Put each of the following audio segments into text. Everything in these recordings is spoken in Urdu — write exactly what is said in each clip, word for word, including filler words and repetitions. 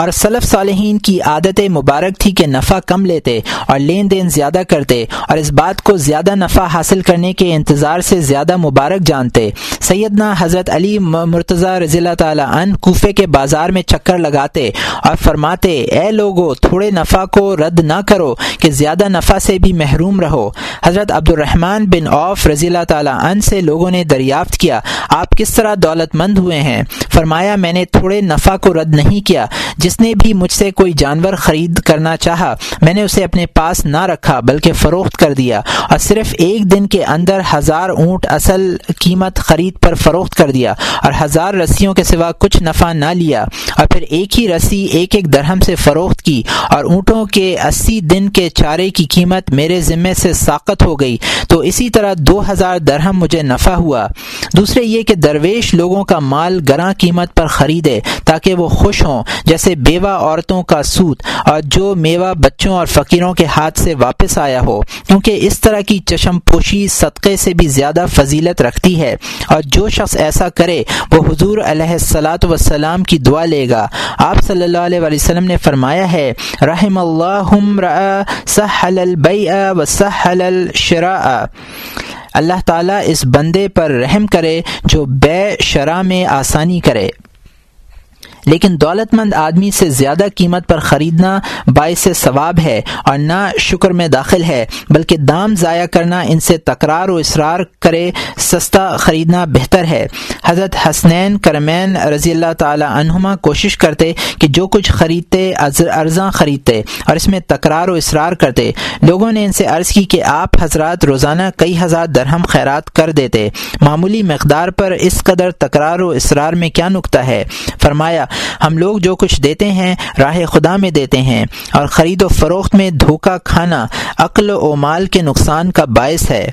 اور سلف صالحین کی عادت مبارک تھی کہ نفع کم لیتے اور لین دین زیادہ کرتے اور اس بات کو زیادہ نفع حاصل کرنے کے انتظار سے زیادہ مبارک جانتے. سیدنا حضرت علی مرتضیٰ رضی اللہ تعالیٰ عنہ کوفے کے بازار میں چکر لگاتے اور فرماتے, اے لوگو, تھوڑے نفع کو رد نہ کرو کہ زیادہ نفع سے بھی محروم رہو. حضرت عبد الرحمن بن عوف رضی اللہ تعالیٰ عنہ سے لوگوں نے دریافت کیا, آپ کس طرح دولت مند ہوئے ہیں؟ فرمایا, میں نے تھوڑے نفع کو رد نہیں کیا. جس نے بھی مجھ سے کوئی جانور خرید کرنا چاہا, میں نے اسے اپنے پاس نہ رکھا بلکہ فروخت کر دیا, اور صرف ایک دن کے اندر ہزار اونٹ اصل قیمت خرید پر فروخت کر دیا اور ہزار رسیوں کے سوا کچھ نفع نہ لیا, اور پھر ایک ہی رسی ایک ایک درہم سے فروخت کی, اور اونٹوں کے اسی دن کے چارے کی قیمت میرے ذمے سے ساقط ہو گئی, تو اسی طرح دو ہزار درہم مجھے نفع ہوا. دوسرے یہ کہ درویش لوگوں کا مال گراں قیمت پر خریدے تاکہ وہ خوش ہوں, جیسے بیوہ عورتوں کا سود اور جو میوہ بچوں اور فقیروں کے ہاتھ سے واپس آیا ہو, کیونکہ اس طرح کی چشم پوشی صدقے سے بھی زیادہ فضیلت رکھتی ہے, اور جو شخص ایسا کرے وہ حضور علیہ الصلاۃ والسلام کی دعا لے گا. آپ صلی اللہ علیہ وسلم نے فرمایا ہے, رحم اللہ امرأ سہل البیع وسہل الشراء, اللہ تعالیٰ اس بندے پر رحم کرے جو بے شرع میں آسانی کرے. لیکن دولت مند آدمی سے زیادہ قیمت پر خریدنا باعث ثواب ہے اور نہ شکر میں داخل ہے, بلکہ دام ضائع کرنا ان سے تکرار و اصرار کرے, سستا خریدنا بہتر ہے. حضرت حسنین کرمین رضی اللہ تعالی عنہما کوشش کرتے کہ جو کچھ خریدتے ارزاں خریدتے اور اس میں تکرار و اصرار کرتے. لوگوں نے ان سے عرض کی کہ آپ حضرات روزانہ کئی ہزار درہم خیرات کر دیتے, معمولی مقدار پر اس قدر تکرار و اصرار میں کیا نکتہ ہے؟ فرمایا, ہم لوگ جو کچھ دیتے ہیں راہ خدا میں دیتے ہیں, اور خرید و فروخت میں دھوکہ کھانا عقل و مال کے نقصان کا باعث ہے.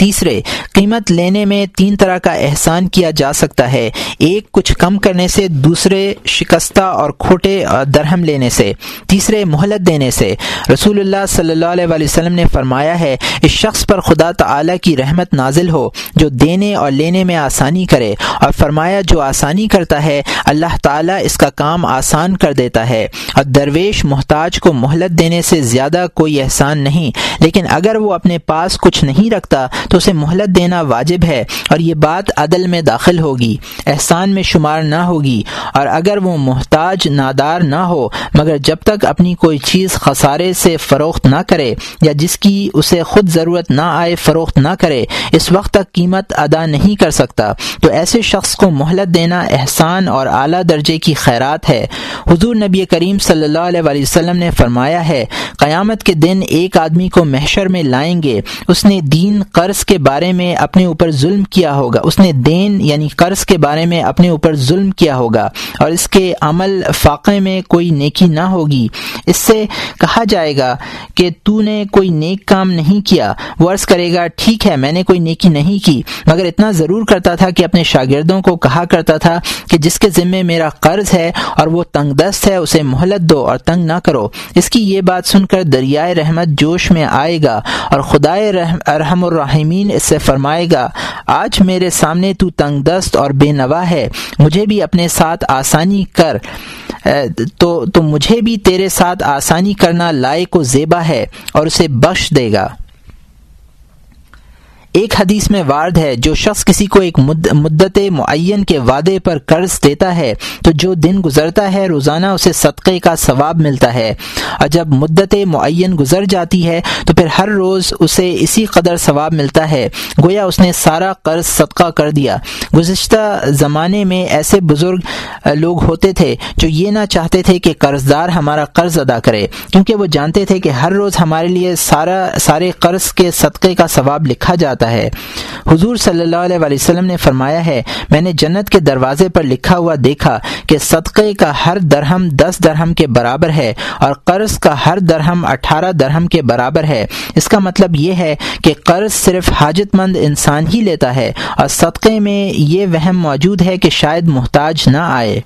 تیسرے, قیمت لینے میں تین طرح کا احسان کیا جا سکتا ہے, ایک کچھ کم کرنے سے, دوسرے شکستہ اور کھوٹے درہم لینے سے, تیسرے مہلت دینے سے. رسول اللہ صلی اللہ علیہ وآلہ وسلم نے فرمایا ہے, اس شخص پر خدا تعالیٰ کی رحمت نازل ہو جو دینے اور لینے میں آسانی کرے, اور فرمایا, جو آسانی کرتا ہے اللہ تعالیٰ اس کا کام آسان کر دیتا ہے. اور درویش محتاج کو مہلت دینے سے زیادہ کوئی احسان نہیں, لیکن اگر وہ اپنے پاس کچھ نہیں رکھتا تو اسے مہلت دینا واجب ہے, اور یہ بات عدل میں داخل ہوگی, احسان میں شمار نہ ہوگی. اور اگر وہ محتاج نادار نہ ہو مگر جب تک اپنی کوئی چیز خسارے سے فروخت نہ کرے یا جس کی اسے خود ضرورت نہ آئے فروخت نہ کرے, اس وقت تک قیمت ادا نہیں کر سکتا, تو ایسے شخص کو مہلت دینا احسان اور اعلیٰ درجے کی خیرات ہے. حضور نبی کریم صلی اللہ علیہ وآلہ وسلم نے فرمایا ہے, قیامت کے دن ایک آدمی کو محشر میں لائیں گے, اس نے دین قرض کے بارے میں اپنے اوپر ظلم کیا ہوگا, اس نے دین یعنی قرض کے بارے میں اپنے اوپر ظلم کیا ہوگا اور اس کے عمل فاقے میں کوئی نیکی نہ ہوگی. اس سے کہا جائے گا کہ تو نے کوئی نیک کام نہیں کیا. وہ عرض کرے گا, ٹھیک ہے, میں نے کوئی نیکی نہیں کی, مگر اتنا ضرور کرتا تھا کہ اپنے شاگردوں کو کہا کرتا تھا کہ جس کے ذمے میرا قرض ہے اور وہ تنگ دست ہے اسے مہلت دو اور تنگ نہ کرو. اس کی یہ بات سن کر دریائے رحمت جوش میں آئے گا اور خدائے ارحم الراحمین اس سے فرمائے گا, آج میرے سامنے تو تنگ دست اور بے نوا ہے, مجھے بھی اپنے ساتھ آسانی کر تو تو مجھے بھی تیرے ساتھ آسانی کرنا لائق و زیبا ہے, اور اسے بخش دے گا. ایک حدیث میں وارد ہے, جو شخص کسی کو ایک مدت معین کے وعدے پر قرض دیتا ہے تو جو دن گزرتا ہے روزانہ اسے صدقے کا ثواب ملتا ہے, اور جب مدت معین گزر جاتی ہے تو پھر ہر روز اسے اسی قدر ثواب ملتا ہے گویا اس نے سارا قرض صدقہ کر دیا. گزشتہ زمانے میں ایسے بزرگ لوگ ہوتے تھے جو یہ نہ چاہتے تھے کہ قرضدار ہمارا قرض ادا کرے, کیونکہ وہ جانتے تھے کہ ہر روز ہمارے لیے سارا سارے قرض کے صدقے کا ثواب لکھا جاتا ہے. حضور صلی اللہ علیہ وآلہ وسلم نے فرمایا ہے, میں نے جنت کے دروازے پر لکھا ہوا دیکھا کہ صدقے کا ہر درہم دس درہم کے برابر ہے اور قرض کا ہر درہم اٹھارہ درہم کے برابر ہے. اس کا مطلب یہ ہے کہ قرض صرف حاجت مند انسان ہی لیتا ہے, اور صدقے میں یہ وہم موجود ہے کہ شاید محتاج نہ آئے.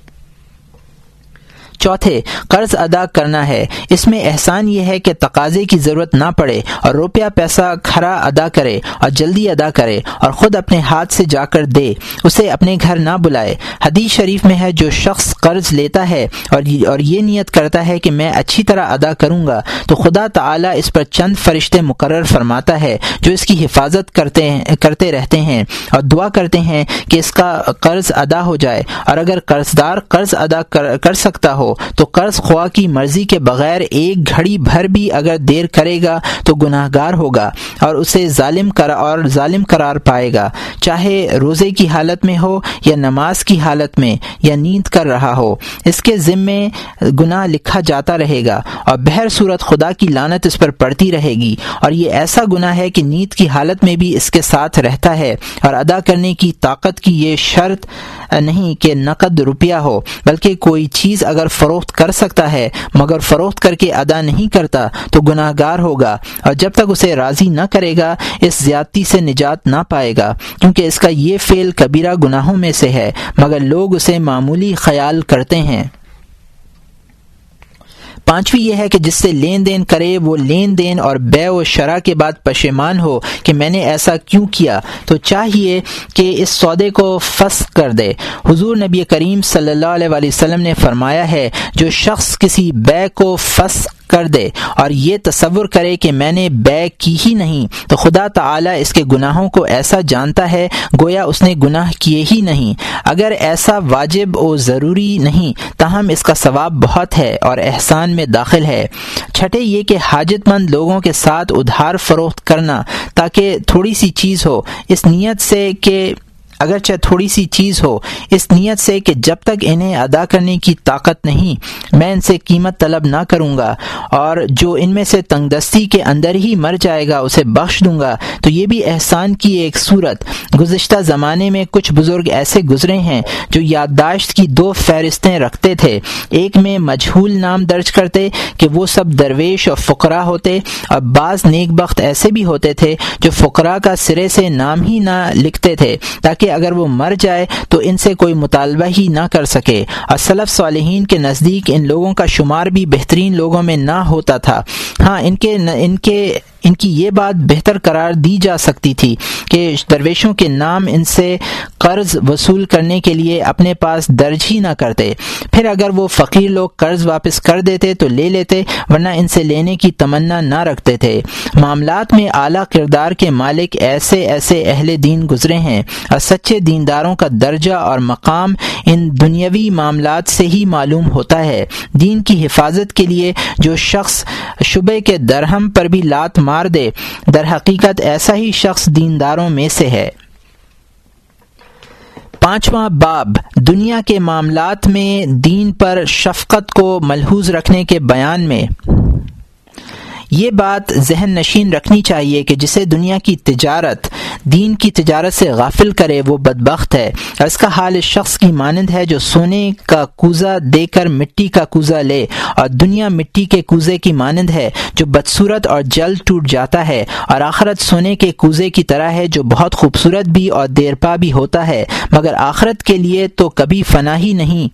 چوتھے قرض ادا کرنا ہے. اس میں احسان یہ ہے کہ تقاضے کی ضرورت نہ پڑے اور روپیہ پیسہ کھرا ادا کرے اور جلدی ادا کرے اور خود اپنے ہاتھ سے جا کر دے, اسے اپنے گھر نہ بلائے. حدیث شریف میں ہے جو شخص قرض لیتا ہے اور یہ نیت کرتا ہے کہ میں اچھی طرح ادا کروں گا تو خدا تعالیٰ اس پر چند فرشتے مقرر فرماتا ہے جو اس کی حفاظت کرتے کرتے رہتے ہیں اور دعا کرتے ہیں کہ اس کا قرض ادا ہو جائے. اور اگر قرض دار قرض ادا کر, کر سکتا ہو تو قرض خواہ کی مرضی کے بغیر ایک گھڑی بھر بھی اگر دیر کرے گا تو گناہگار ہوگا اور اسے ظالم قرار اور ظالم قرار پائے گا, چاہے روزے کی حالت میں ہو یا نماز کی حالت میں یا نیند کر رہا ہو, اس کے ذمے گناہ لکھا جاتا رہے گا اور بہر صورت خدا کی لعنت اس پر پڑتی رہے گی. اور یہ ایسا گناہ ہے کہ نیند کی حالت میں بھی اس کے ساتھ رہتا ہے اور ادا کرنے کی طاقت کی یہ شرط نہیں کہ نقد روپیہ ہو, بلکہ کوئی چیز اگر فروخت کر سکتا ہے مگر فروخت کر کے ادا نہیں کرتا تو گناہ گار ہوگا اور جب تک اسے راضی نہ کرے گا اس زیادتی سے نجات نہ پائے گا, کیونکہ اس کا یہ فعل کبیرہ گناہوں میں سے ہے مگر لوگ اسے معمولی خیال کرتے ہیں. پانچویں یہ ہے کہ جس سے لین دین کرے وہ لین دین اور بیع و شرع کے بعد پشیمان ہو کہ میں نے ایسا کیوں کیا, تو چاہیے کہ اس سودے کو فسخ کر دے. حضور نبی کریم صلی اللہ علیہ وآلہ وسلم نے فرمایا ہے جو شخص کسی بیع کو فسخ کر دے اور یہ تصور کرے کہ میں نے بیع کی ہی نہیں تو خدا تعالیٰ اس کے گناہوں کو ایسا جانتا ہے گویا اس نے گناہ کیے ہی نہیں. اگر ایسا واجب و ضروری نہیں تاہم اس کا ثواب بہت ہے اور احسان میں داخل ہے. چھٹے یہ کہ حاجت مند لوگوں کے ساتھ ادھار فروخت کرنا تاکہ تھوڑی سی چیز ہو, اس نیت سے کہ اگرچہ تھوڑی سی چیز ہو اس نیت سے کہ جب تک انہیں ادا کرنے کی طاقت نہیں میں ان سے قیمت طلب نہ کروں گا اور جو ان میں سے تنگ دستی کے اندر ہی مر جائے گا اسے بخش دوں گا, تو یہ بھی احسان کی ایک صورت. گزشتہ زمانے میں کچھ بزرگ ایسے گزرے ہیں جو یادداشت کی دو فہرستیں رکھتے تھے, ایک میں مجہول نام درج کرتے کہ وہ سب درویش اور فقراء ہوتے, اور بعض نیک بخت ایسے بھی ہوتے تھے جو فقراء کا سرے سے نام ہی نہ لکھتے تھے تاکہ اگر وہ مر جائے تو ان سے کوئی مطالبہ ہی نہ کر سکے. اور سلف صالحین کے نزدیک ان لوگوں کا شمار بھی بہترین لوگوں میں نہ ہوتا تھا. ہاں ان کے ان کے ان کی یہ بات بہتر قرار دی جا سکتی تھی کہ درویشوں کے نام ان سے قرض وصول کرنے کے لیے اپنے پاس درج ہی نہ کرتے, پھر اگر وہ فقیر لوگ قرض واپس کر دیتے تو لے لیتے ورنہ ان سے لینے کی تمنا نہ رکھتے تھے. معاملات میں اعلیٰ کردار کے مالک ایسے ایسے اہل دین گزرے ہیں اور سچے دینداروں کا درجہ اور مقام ان دنیاوی معاملات سے ہی معلوم ہوتا ہے. دین کی حفاظت کے لیے جو شخص شبے کے درہم پر بھی لات مار دے در حقیقت ایسا ہی شخص دینداروں میں سے ہے. پانچواں باب دنیا کے معاملات میں دین پر شفقت کو ملحوظ رکھنے کے بیان میں. یہ بات ذہن نشین رکھنی چاہیے کہ جسے دنیا کی تجارت دین کی تجارت سے غافل کرے وہ بدبخت ہے. اس کا حال اس شخص کی مانند ہے جو سونے کا کوزہ دے کر مٹی کا کوزہ لے, اور دنیا مٹی کے کوزے کی مانند ہے جو بدصورت اور جلد ٹوٹ جاتا ہے, اور آخرت سونے کے کوزے کی طرح ہے جو بہت خوبصورت بھی اور دیرپا بھی ہوتا ہے مگر آخرت کے لیے تو کبھی فنا ہی نہیں.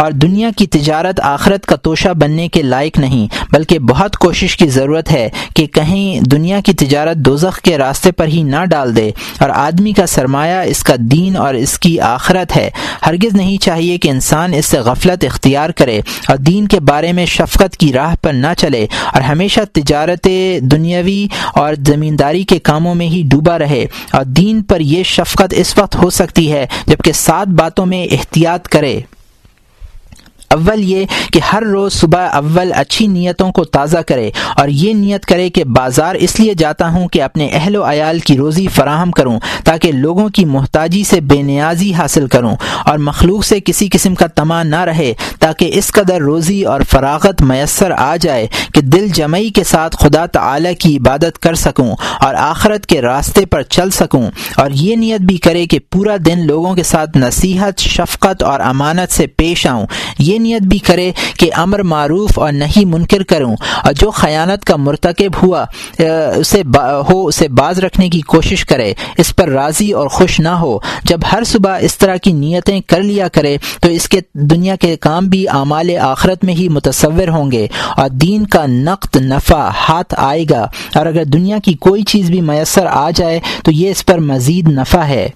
اور دنیا کی تجارت آخرت کا توشہ بننے کے لائق نہیں, بلکہ بہت کوشش کی ضرورت ہے کہ کہیں دنیا کی تجارت دوزخ کے راستے پر ہی نہ ڈال دے. اور آدمی کا سرمایہ اس کا دین اور اس کی آخرت ہے, ہرگز نہیں چاہیے کہ انسان اس سے غفلت اختیار کرے اور دین کے بارے میں شفقت کی راہ پر نہ چلے اور ہمیشہ تجارت دنیاوی اور زمینداری کے کاموں میں ہی ڈوبا رہے. اور دین پر یہ شفقت اس وقت ہو سکتی ہے جبکہ سات باتوں میں احتیاط کرے. اول یہ کہ ہر روز صبح اول اچھی نیتوں کو تازہ کرے اور یہ نیت کرے کہ بازار اس لیے جاتا ہوں کہ اپنے اہل و عیال کی روزی فراہم کروں تاکہ لوگوں کی محتاجی سے بے نیازی حاصل کروں اور مخلوق سے کسی قسم کا تمنا نہ رہے, تاکہ اس قدر روزی اور فراغت میسر آ جائے کہ دل جمعی کے ساتھ خدا تعالی کی عبادت کر سکوں اور آخرت کے راستے پر چل سکوں. اور یہ نیت بھی کرے کہ پورا دن لوگوں کے ساتھ نصیحت, شفقت اور امانت سے پیش آؤں. یہ نیت بھی کرے کہ امر معروف اور نہیں منکر کروں اور جو خیانت کا مرتکب ہوا اسے با ہو اسے باز رکھنے کی کوشش کرے، اس پر راضی اور خوش نہ ہو۔ جب ہر صبح اس طرح کی نیتیں کر لیا کرے تو اس کے دنیا کے کام بھی اعمال آخرت میں ہی متصور ہوں گے اور دین کا نقد نفع ہاتھ آئے گا، اور اگر دنیا کی کوئی چیز بھی میسر آ جائے تو یہ اس پر مزید نفع ہے۔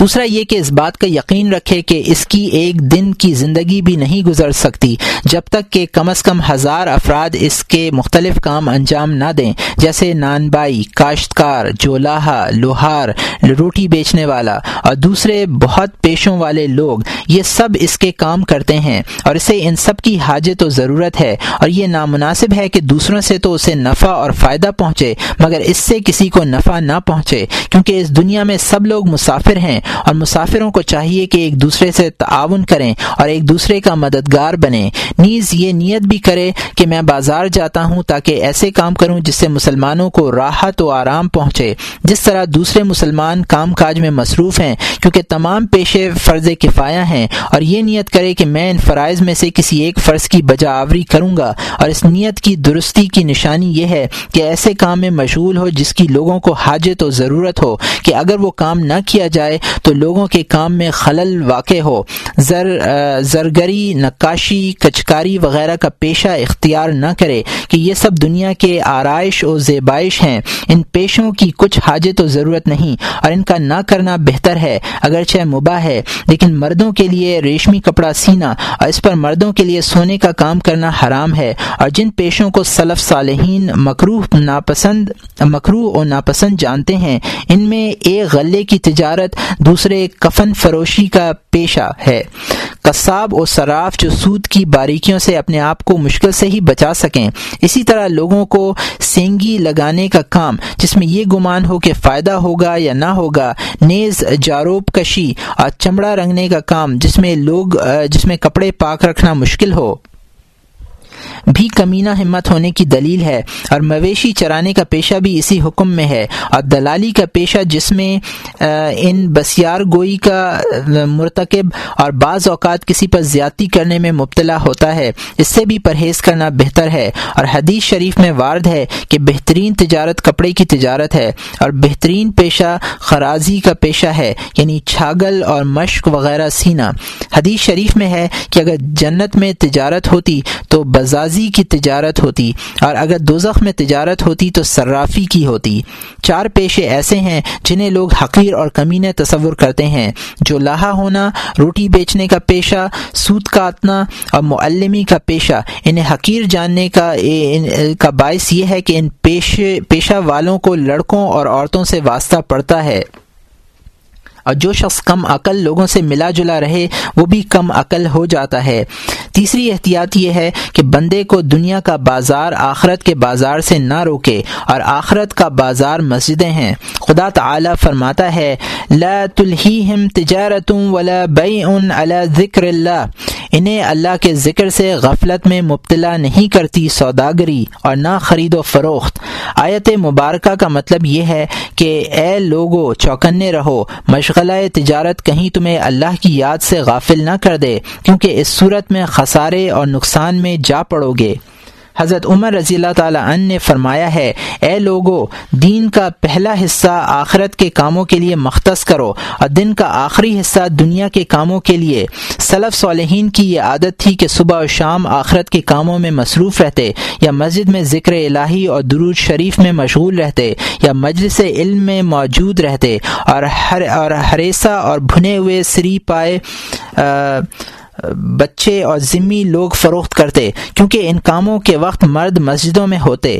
دوسرا یہ کہ اس بات کا یقین رکھے کہ اس کی ایک دن کی زندگی بھی نہیں گزر سکتی جب تک کہ کم از کم ہزار افراد اس کے مختلف کام انجام نہ دیں، جیسے نانبائی، کاشتکار، جولاہا، لوہار، روٹی بیچنے والا اور دوسرے بہت پیشوں والے لوگ، یہ سب اس کے کام کرتے ہیں اور اسے ان سب کی حاجت و ضرورت ہے، اور یہ نامناسب ہے کہ دوسروں سے تو اسے نفع اور فائدہ پہنچے مگر اس سے کسی کو نفع نہ پہنچے، کیونکہ اس دنیا میں سب لوگ مسافر ہیں اور مسافروں کو چاہیے کہ ایک دوسرے سے تعاون کریں اور ایک دوسرے کا مددگار بنیں۔ نیز یہ نیت بھی کرے کہ میں بازار جاتا ہوں تاکہ ایسے کام کروں جس سے مسلمانوں کو راحت و آرام پہنچے، جس طرح دوسرے مسلمان کام کاج میں مصروف ہیں، کیونکہ تمام پیشے فرض کفایہ ہیں، اور یہ نیت کرے کہ میں ان فرائض میں سے کسی ایک فرض کی بجا آوری کروں گا، اور اس نیت کی درستی کی نشانی یہ ہے کہ ایسے کام میں مشغول ہو جس کی لوگوں کو حاجت و ضرورت ہو کہ اگر وہ کام نہ کیا جائے تو لوگوں کے کام میں خلل واقع ہو۔ زر زرگری، نقاشی، کچکاری وغیرہ کا پیشہ اختیار نہ کرے کہ یہ سب دنیا کے آرائش و زیبائش ہیں، ان پیشوں کی کچھ حاجت و ضرورت نہیں اور ان کا نہ کرنا بہتر ہے، اگرچہ مباح ہے، لیکن مردوں کے لیے ریشمی کپڑا سینا اور اس پر مردوں کے لیے سونے کا کام کرنا حرام ہے، اور جن پیشوں کو سلف صالحین مکروہ ناپسند مکروہ اور ناپسند جانتے ہیں، ان میں ایک غلے کی تجارت، دوسرے کفن فروشی کا پیشہ ہے۔ قصاب اور صراف جو سود کی باریکیوں سے اپنے آپ کو مشکل سے ہی بچا سکیں۔ اسی طرح لوگوں کو سینگی لگانے کا کام جس میں یہ گمان ہو کہ فائدہ ہوگا یا نہ ہوگا، نیز جاروب کشی اور چمڑا رنگنے کا کام جس میں لوگ جس میں کپڑے پاک رکھنا مشکل ہو بھی کمینہ ہمت ہونے کی دلیل ہے، اور مویشی چرانے کا پیشہ بھی اسی حکم میں ہے، اور دلالی کا پیشہ جس میں ان بسیار گوئی کا مرتکب اور بعض اوقات کسی پر زیادتی کرنے میں مبتلا ہوتا ہے، اس سے بھی پرہیز کرنا بہتر ہے، اور حدیث شریف میں وارد ہے کہ بہترین تجارت کپڑے کی تجارت ہے، اور بہترین پیشہ خرازی کا پیشہ ہے، یعنی چھاگل اور مشق وغیرہ سینا۔ حدیث شریف میں ہے کہ اگر جنت میں تجارت ہوتی تو بزازی کی تجارت ہوتی، اور اگر دوزخ میں تجارت ہوتی تو صرافی کی ہوتی۔ چار پیشے ایسے ہیں جنہیں لوگ حقیر اور کمینے تصور کرتے ہیں، جو لاہا ہونا، روٹی بیچنے کا پیشہ، سود کاٹنا اور معلمی کا پیشہ۔ انہیں حقیر جاننے کا کا باعث یہ ہے کہ ان پیشے پیشہ والوں کو لڑکوں اور عورتوں سے واسطہ پڑتا ہے، اور جو شخص کم عقل لوگوں سے ملا جلا رہے وہ بھی کم عقل ہو جاتا ہے۔ تیسری احتیاط یہ ہے کہ بندے کو دنیا کا بازار آخرت کے بازار سے نہ روکے، اور آخرت کا بازار مسجدیں ہیں۔ خدا تعالی فرماتا ہے، لا تلہیہم تجارۃ ولا بیع علی ذکر اللہ، انہیں اللہ کے ذکر سے غفلت میں مبتلا نہیں کرتی سوداگری اور نہ خرید و فروخت۔ آیت مبارکہ کا مطلب یہ ہے کہ اے لوگو چوکنے رہو، مشغلہ تجارت کہیں تمہیں اللہ کی یاد سے غافل نہ کر دے، کیونکہ اس صورت میں خسارے اور نقصان میں جا پڑو گے۔ حضرت عمر رضی اللہ تعالیٰ عنہ نے فرمایا ہے، اے لوگو دین کا پہلا حصہ آخرت کے کاموں کے لیے مختص کرو اور دن کا آخری حصہ دنیا کے کاموں کے لیے۔ سلف صالحین کی یہ عادت تھی کہ صبح اور شام آخرت کے کاموں میں مصروف رہتے، یا مسجد میں ذکر الہی اور درود شریف میں مشغول رہتے، یا مجلس علم میں موجود رہتے، اور ہر اور ہریسہ اور بھنے ہوئے سری پائے بچے اور ذمی لوگ فروخت کرتے، کیونکہ ان کاموں کے وقت مرد مسجدوں میں ہوتے۔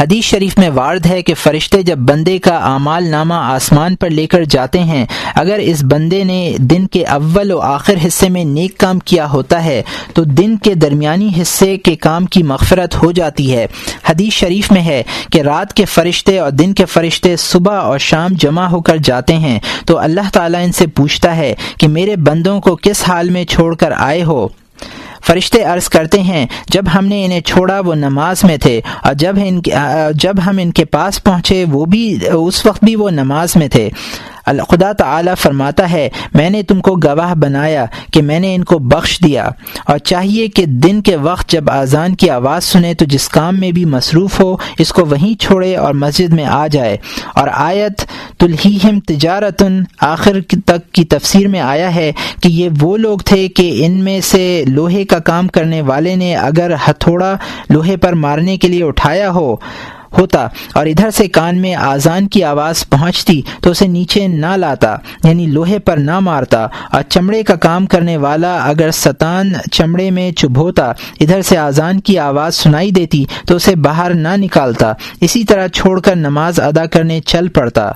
حدیث شریف میں وارد ہے کہ فرشتے جب بندے کا اعمال نامہ آسمان پر لے کر جاتے ہیں، اگر اس بندے نے دن کے اول و آخر حصے میں نیک کام کیا ہوتا ہے تو دن کے درمیانی حصے کے کام کی مغفرت ہو جاتی ہے۔ حدیث شریف میں ہے کہ رات کے فرشتے اور دن کے فرشتے صبح اور شام جمع ہو کر جاتے ہیں تو اللہ تعالیٰ ان سے پوچھتا ہے کہ میرے بندوں کو کس حال میں چھوڑ کر آئے ہو؟ فرشتے عرض کرتے ہیں، جب ہم نے انہیں چھوڑا وہ نماز میں تھے، اور جب ان جب ہم ان کے پاس پہنچے وہ بھی اس وقت بھی وہ نماز میں تھے۔ خدا تعالی فرماتا ہے میں نے تم کو گواہ بنایا کہ میں نے ان کو بخش دیا, اور چاہیے کہ دن کے وقت جب اذان کی آواز سنے تو جس کام میں بھی مصروف ہو اس کو وہیں چھوڑے اور مسجد میں آ جائے. اور آیت تلہیہم تجارتن آخر تک کی تفسیر میں آیا ہے کہ یہ وہ لوگ تھے کہ ان میں سے لوہے کا کام کرنے والے نے اگر ہتھوڑا لوہے پر مارنے کے لیے اٹھایا ہو ہوتا اور ادھر سے کان میں آزان کی آواز پہنچتی تو اسے نیچے نہ لاتا, یعنی لوہے پر نہ مارتا. اور چمڑے کا کام کرنے والا اگر ستان چمڑے میں چبھوتا ادھر سے آزان کی آواز سنائی دیتی تو اسے باہر نہ نکالتا, اسی طرح چھوڑ کر نماز ادا کرنے چل پڑتا.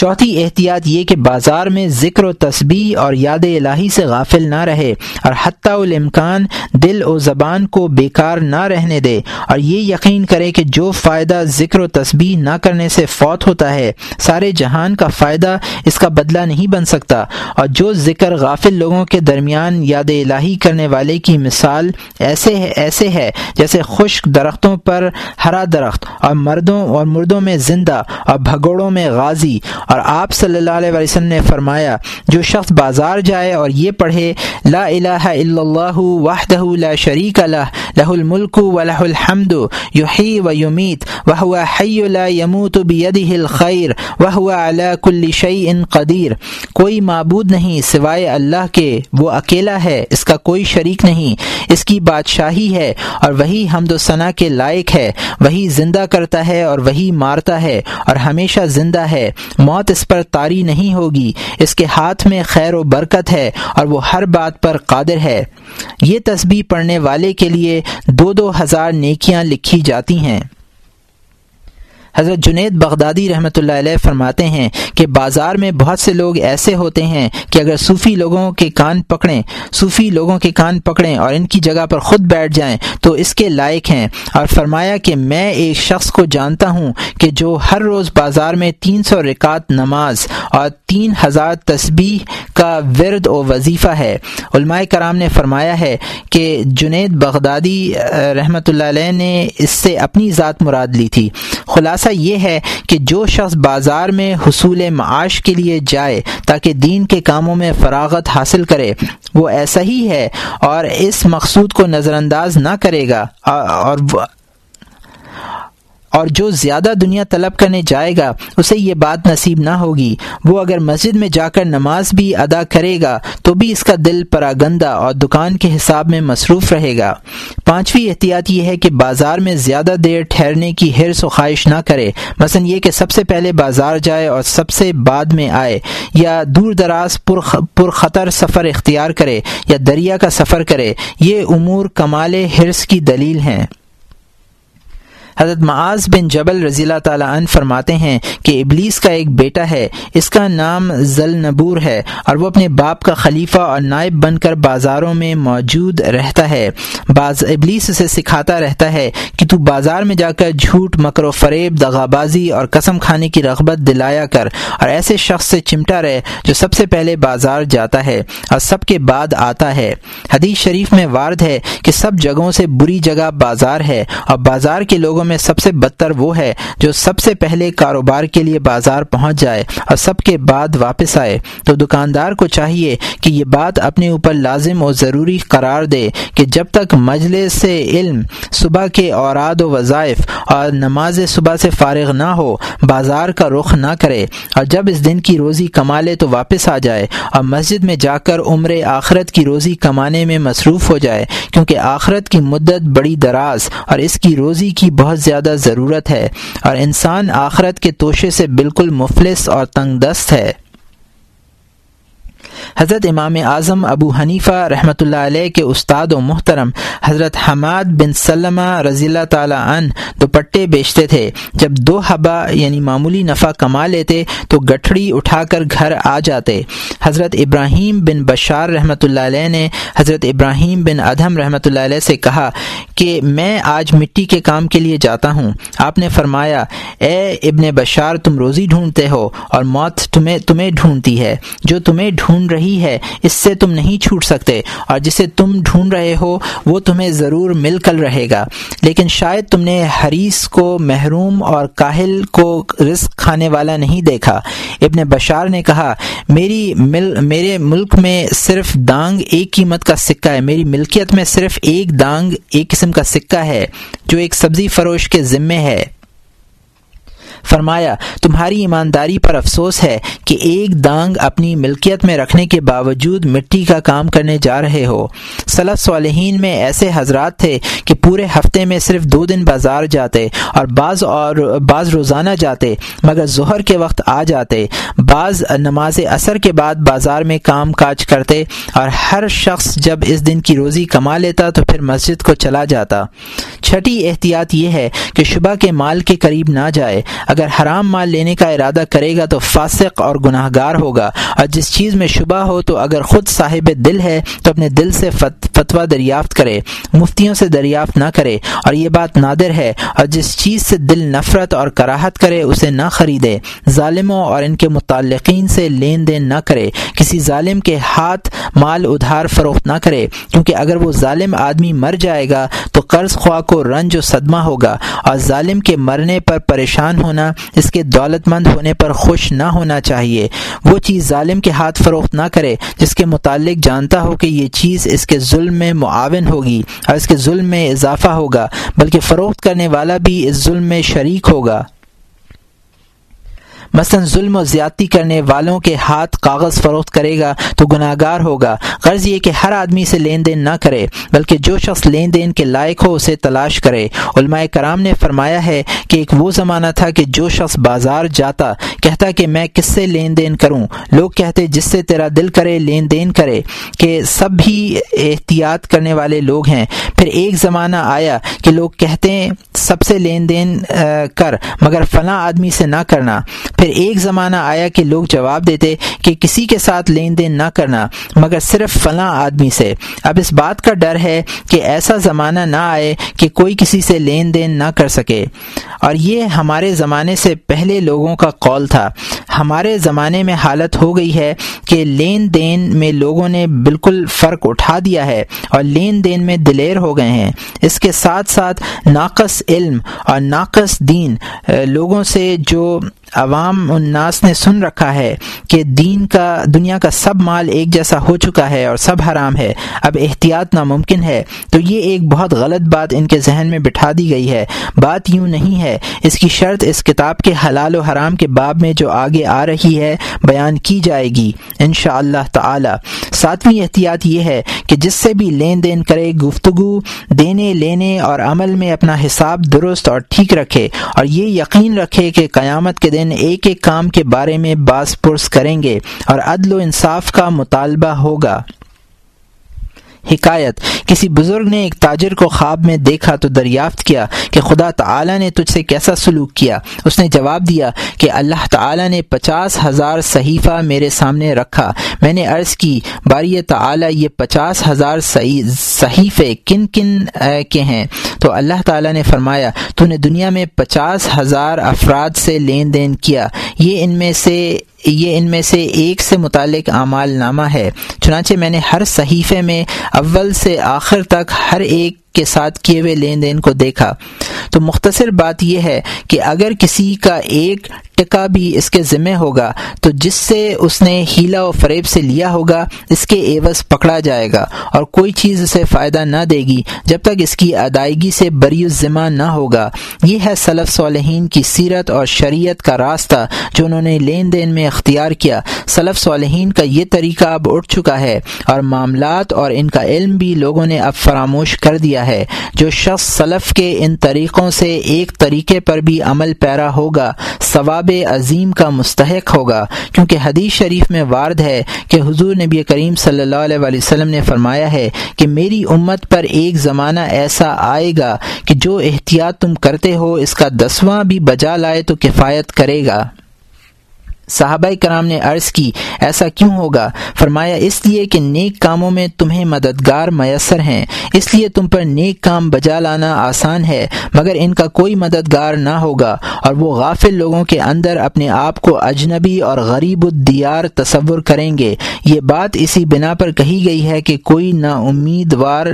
چوتھی احتیاط یہ کہ بازار میں ذکر و تسبیح اور یاد الہی سے غافل نہ رہے, اور حتی الامکان دل و زبان کو بیکار نہ رہنے دے, اور یہ یقین کرے کہ جو فائدہ ذکر و تسبیح نہ کرنے سے فوت ہوتا ہے سارے جہان کا فائدہ اس کا بدلہ نہیں بن سکتا. اور جو ذکر غافل لوگوں کے درمیان یاد الہی کرنے والے کی مثال ایسے ہے ایسے ہے جیسے خشک درختوں پر ہرا درخت, اور مردوں اور مردوں میں زندہ, اور بھگوڑوں میں غازی. اور آپ صلی اللہ علیہ وسلم نے فرمایا جو شخص بازار جائے اور یہ پڑھے لا الہ الا اللہ وحدہ لا شریک لہ لہ الملک ولہ الحمد یحیی ویمیت وہو حی لا یموت بیدہ الخیر وہو علی کل شیء قدیر, کوئی معبود نہیں سوائے اللہ کے, وہ اکیلا ہے, اس کا کوئی شریک نہیں, اس کی بادشاہی ہے اور وہی حمد و ثنا کے لائق ہے, وہی زندہ کرتا ہے اور وہی مارتا ہے اور ہمیشہ زندہ ہے, موت اس پر طاری نہیں ہوگی, اس کے ہاتھ میں خیر و برکت ہے اور وہ ہر بات پر قادر ہے. یہ تسبیح پڑھنے والے کے لیے دو دو ہزار نیکیاں لکھی جاتی ہیں. حضرت جنید بغدادی رحمۃ اللہ علیہ فرماتے ہیں کہ بازار میں بہت سے لوگ ایسے ہوتے ہیں کہ اگر صوفی لوگوں کے کان پکڑیں صوفی لوگوں کے کان پکڑیں اور ان کی جگہ پر خود بیٹھ جائیں تو اس کے لائق ہیں. اور فرمایا کہ میں ایک شخص کو جانتا ہوں کہ جو ہر روز بازار میں تین سو رکعت نماز اور تین ہزار تسبیح کا ورد و وظیفہ ہے. علماء کرام نے فرمایا ہے کہ جنید بغدادی رحمۃ اللہ علیہ نے اس سے اپنی ذات مراد لی تھی. خلاصہ یہ ہے کہ جو شخص بازار میں حصول معاش کے لیے جائے تاکہ دین کے کاموں میں فراغت حاصل کرے وہ ایسا ہی ہے, اور اس مقصود کو نظر انداز نہ کرے گا. اور اور جو زیادہ دنیا طلب کرنے جائے گا اسے یہ بات نصیب نہ ہوگی. وہ اگر مسجد میں جا کر نماز بھی ادا کرے گا تو بھی اس کا دل پراگندہ اور دکان کے حساب میں مصروف رہے گا. پانچویں احتیاط یہ ہے کہ بازار میں زیادہ دیر ٹھہرنے کی حرص و خواہش نہ کرے, مثلا یہ کہ سب سے پہلے بازار جائے اور سب سے بعد میں آئے, یا دور دراز پر خطر سفر اختیار کرے یا دریا کا سفر کرے. یہ امور کمال حرص کی دلیل ہیں. حضرت معاذ بن جبل رضی اللہ تعالیٰ عنہ فرماتے ہیں کہ ابلیس کا ایک بیٹا ہے, اس کا نام ذلنبور ہے, اور وہ اپنے باپ کا خلیفہ اور نائب بن کر بازاروں میں موجود رہتا ہے. باز ابلیس اسے سکھاتا رہتا ہے کہ تو بازار میں جا کر جھوٹ, مکر و فریب, دغا بازی اور قسم کھانے کی رغبت دلایا کر, اور ایسے شخص سے چمٹا رہے جو سب سے پہلے بازار جاتا ہے اور سب کے بعد آتا ہے. حدیث شریف میں وارد ہے کہ سب جگہوں سے بری جگہ بازار ہے, اور بازار کے لوگوں میں سب سے بدتر وہ ہے جو سب سے پہلے کاروبار کے لیے بازار پہنچ جائے اور سب کے بعد واپس آئے. تو دکاندار کو چاہیے کہ یہ بات اپنے اوپر لازم اور ضروری قرار دے کہ جب تک مجلس سے علم, صبح کے اوراد و وظائف اور نماز صبح سے فارغ نہ ہو بازار کا رخ نہ کرے, اور جب اس دن کی روزی کما لے تو واپس آ جائے اور مسجد میں جا کر عمر آخرت کی روزی کمانے میں مصروف ہو جائے, کیونکہ آخرت کی مدت بڑی دراز اور اس کی روزی کی بہت زیادہ ضرورت ہے, اور انسان آخرت کے توشے سے بالکل مفلس اور تنگ دست ہے. حضرت امام اعظم ابو حنیفہ رحمۃ اللہ علیہ کے استاد و محترم حضرت حماد بن سلمہ رضی اللہ تعالیٰ عنہ دوپٹے بیچتے تھے. جب دو حبہ یعنی معمولی نفع کما لیتے تو گٹھڑی اٹھا کر گھر آ جاتے. حضرت ابراہیم بن بشار رحمۃ اللہ علیہ نے حضرت ابراہیم بن ادھم رحمۃ اللہ علیہ سے کہا کہ میں آج مٹی کے کام کے لیے جاتا ہوں. آپ نے فرمایا اے ابن بشار, تم روزی ڈھونڈتے ہو اور موت تمہیں تمہیں ڈھونڈتی ہے. جو تمہیں ڈھونڈ رہی وہی ہے، اس سے تم نہیں چھوٹ سکتے، اور جسے تم ڈھونڈ رہے ہو وہ تمہیں ضرور مل کر رہے گا، لیکن شاید تم نے حریص کو محروم اور کاہل کو رزق کھانے والا نہیں دیکھا۔ ابن بشار نے کہا، میری مل میرے ملک میں صرف دانگ ایک قیمت کا سکہ ہے، میری ملکیت میں صرف ایک دانگ ایک قسم کا سکہ ہے جو ایک سبزی فروش کے ذمے ہے۔ فرمایا، تمہاری ایمانداری پر افسوس ہے کہ ایک دانگ اپنی ملکیت میں رکھنے کے باوجود مٹی کا کام کرنے جا رہے ہو۔ سلف صالحین میں ایسے حضرات تھے کہ پورے ہفتے میں صرف دو دن بازار جاتے، اور بعض اور بعض روزانہ جاتے مگر ظہر کے وقت آ جاتے، بعض نماز عصر کے بعد بازار میں کام کاج کرتے، اور ہر شخص جب اس دن کی روزی کما لیتا تو پھر مسجد کو چلا جاتا۔ چھٹی احتیاط یہ ہے کہ شبہ کے مال کے قریب نہ جائے، اگر حرام مال لینے کا ارادہ کرے گا تو فاسق اور گناہ گار ہوگا، اور جس چیز میں شبہ ہو تو اگر خود صاحب دل ہے تو اپنے دل سے فتویٰ دریافت کرے، مفتیوں سے دریافت نہ کرے، اور یہ بات نادر ہے، اور جس چیز سے دل نفرت اور کراہت کرے اسے نہ خریدے، ظالموں اور ان کے متعلقین سے لین دین نہ کرے، کسی ظالم کے ہاتھ مال ادھار فروخت نہ کرے، کیونکہ اگر وہ ظالم آدمی مر جائے گا تو قرض خواہ کو رنج و صدمہ ہوگا، اور ظالم کے مرنے پر پریشان ہونا، اس کے دولت مند ہونے پر خوش نہ ہونا چاہیے۔ وہ چیز ظالم کے ہاتھ فروخت نہ کرے جس کے متعلق جانتا ہو کہ یہ چیز اس کے ظلم میں معاون ہوگی اور اس کے ظلم میں اضافہ ہوگا، بلکہ فروخت کرنے والا بھی اس ظلم میں شریک ہوگا۔ مثلاً ظلم و زیادتی کرنے والوں کے ہاتھ کاغذ فروخت کرے گا تو گناہ گار ہوگا۔ غرض یہ کہ ہر آدمی سے لین دین نہ کرے، بلکہ جو شخص لین دین کے لائق ہو اسے تلاش کرے۔ علماء کرام نے فرمایا ہے کہ ایک وہ زمانہ تھا کہ جو شخص بازار جاتا کہتا کہ میں کس سے لین دین کروں، لوگ کہتے جس سے تیرا دل کرے لین دین کرے، کہ سب بھی احتیاط کرنے والے لوگ ہیں۔ پھر ایک زمانہ آیا کہ لوگ کہتے ہیں سب سے لین دین کر مگر فلاں آدمی سے نہ کرنا۔ پھر ایک زمانہ آیا کہ لوگ جواب دیتے کہ کسی کے ساتھ لین دین نہ کرنا مگر صرف فلاں آدمی سے۔ اب اس بات کا ڈر ہے کہ ایسا زمانہ نہ آئے کہ کوئی کسی سے لین دین نہ کر سکے، اور یہ ہمارے زمانے سے پہلے لوگوں کا قول تھا۔ ہمارے زمانے میں حالت ہو گئی ہے کہ لین دین میں لوگوں نے بالکل فرق اٹھا دیا ہے اور لین دین میں دلیر ہو گئے ہیں۔ اس کے ساتھ ساتھ ناقص علم اور ناقص دین لوگوں سے جو عوام الناس نے سن رکھا ہے کہ دین کا دنیا کا سب مال ایک جیسا ہو چکا ہے اور سب حرام ہے، اب احتیاط ناممکن ہے، تو یہ ایک بہت غلط بات ان کے ذہن میں بٹھا دی گئی ہے۔ بات یوں نہیں ہے، اس کی شرط اس کتاب کے حلال و حرام کے باب میں جو آگے آ رہی ہے بیان کی جائے گی انشاءاللہ تعالی۔ ساتویں احتیاط یہ ہے کہ جس سے بھی لین دین کرے گفتگو، دینے لینے اور عمل میں اپنا حساب درست اور ٹھیک رکھے، اور یہ یقین رکھے کہ قیامت کے دن ایک ایک کام کے بارے میں باز پرس کریں گے اور عدل و انصاف کا مطالبہ ہوگا۔ حکایت: کسی بزرگ نے ایک تاجر کو خواب میں دیکھا تو دریافت کیا کہ خدا تعالی نے تجھ سے کیسا سلوک کیا؟ اس نے جواب دیا کہ اللہ تعالی نے پچاس ہزار صحیفہ میرے سامنے رکھا۔ میں نے عرض کی، باری تعالی، یہ پچاس ہزار صحیفے کن کن کے ہیں؟ تو اللہ تعالی نے فرمایا، تو نے دنیا میں پچاس ہزار افراد سے لین دین کیا، یہ ان میں سے یہ ان میں سے ایک سے متعلق اعمال نامہ ہے۔ چنانچہ میں نے ہر صحیفے میں اول سے آخر تک ہر ایک کے ساتھ کیے ہوئے لین دین کو دیکھا۔ تو مختصر بات یہ ہے کہ اگر کسی کا ایک ٹکا بھی اس کے ذمہ ہوگا تو جس سے اس نے ہیلا و فریب سے لیا ہوگا اس کے عوض پکڑا جائے گا، اور کوئی چیز اسے فائدہ نہ دے گی جب تک اس کی ادائیگی سے بری الذمہ نہ ہوگا۔ یہ ہے سلف صالحین کی سیرت اور شریعت کا راستہ جو انہوں نے لین دین میں اختیار کیا۔ سلف صالحین کا یہ طریقہ اب اٹھ چکا ہے، اور معاملات اور ان کا علم بھی لوگوں نے اب فراموش کر دیا ہے۔ جو شخص سلف کے ان طریقوں سے ایک طریقے پر بھی عمل پیرا ہوگا ثواب عظیم کا مستحق ہوگا، کیونکہ حدیث شریف میں وارد ہے کہ حضور نبی کریم صلی اللہ علیہ وآلہ وسلم نے فرمایا ہے کہ میری امت پر ایک زمانہ ایسا آئے گا کہ جو احتیاط تم کرتے ہو اس کا دسواں بھی بجا لائے تو کفایت کرے گا۔ صحابہ کرام نے عرض کی، ایسا کیوں ہوگا؟ فرمایا اس لیے کہ نیک کاموں میں تمہیں مددگار میسر ہیں، اس لیے تم پر نیک کام بجا لانا آسان ہے مگر ان کا کوئی مددگار نہ ہوگا، اور وہ غافل لوگوں کے اندر اپنے آپ کو اجنبی اور غریب الدیار تصور کریں گے۔ یہ بات اسی بنا پر کہی گئی ہے کہ کوئی نا امیدوار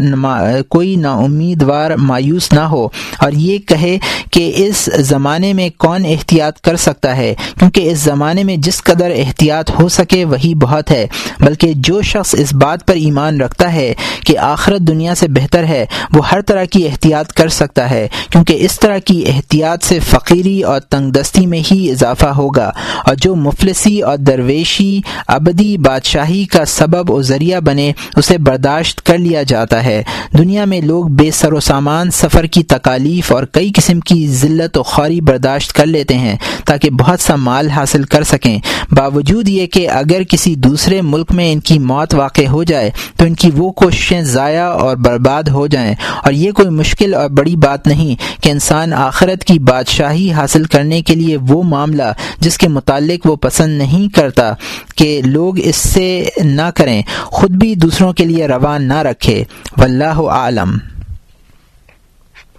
کوئی نا امیدوار مایوس نہ ہو اور یہ کہے کہ اس زمانے میں کون احتیاط کر سکتا ہے، کیونکہ اس زمانے میں جس قدر احتیاط ہو سکے وہی بہت ہے، بلکہ جو شخص اس بات پر ایمان رکھتا ہے کہ آخرت دنیا سے بہتر ہے وہ ہر طرح کی احتیاط کر سکتا ہے، کیونکہ اس طرح کی احتیاط سے فقیری اور تنگ دستی میں ہی اضافہ ہوگا، اور جو مفلسی اور درویشی ابدی بادشاہی کا سبب و ذریعہ بنے اسے برداشت کر لیا جاتا ہے۔ دنیا میں لوگ بے سر و سامان، سفر کی تکالیف اور کئی قسم کی ذلت و خواری برداشت کر لیتے ہیں تاکہ بہت سا مال حاصل کر سکیں، باوجود یہ کہ اگر کسی دوسرے ملک میں ان کی موت واقع ہو جائے تو ان کی وہ کوششیں ضائع اور برباد ہو جائیں۔ اور یہ کوئی مشکل اور بڑی بات نہیں کہ انسان آخرت کی بادشاہی حاصل کرنے کے لیے وہ معاملہ جس کے متعلق وہ پسند نہیں کرتا کہ لوگ اس سے نہ کریں، خود بھی دوسروں کے لیے روا نہ رکھے۔ واللہ اعلم۔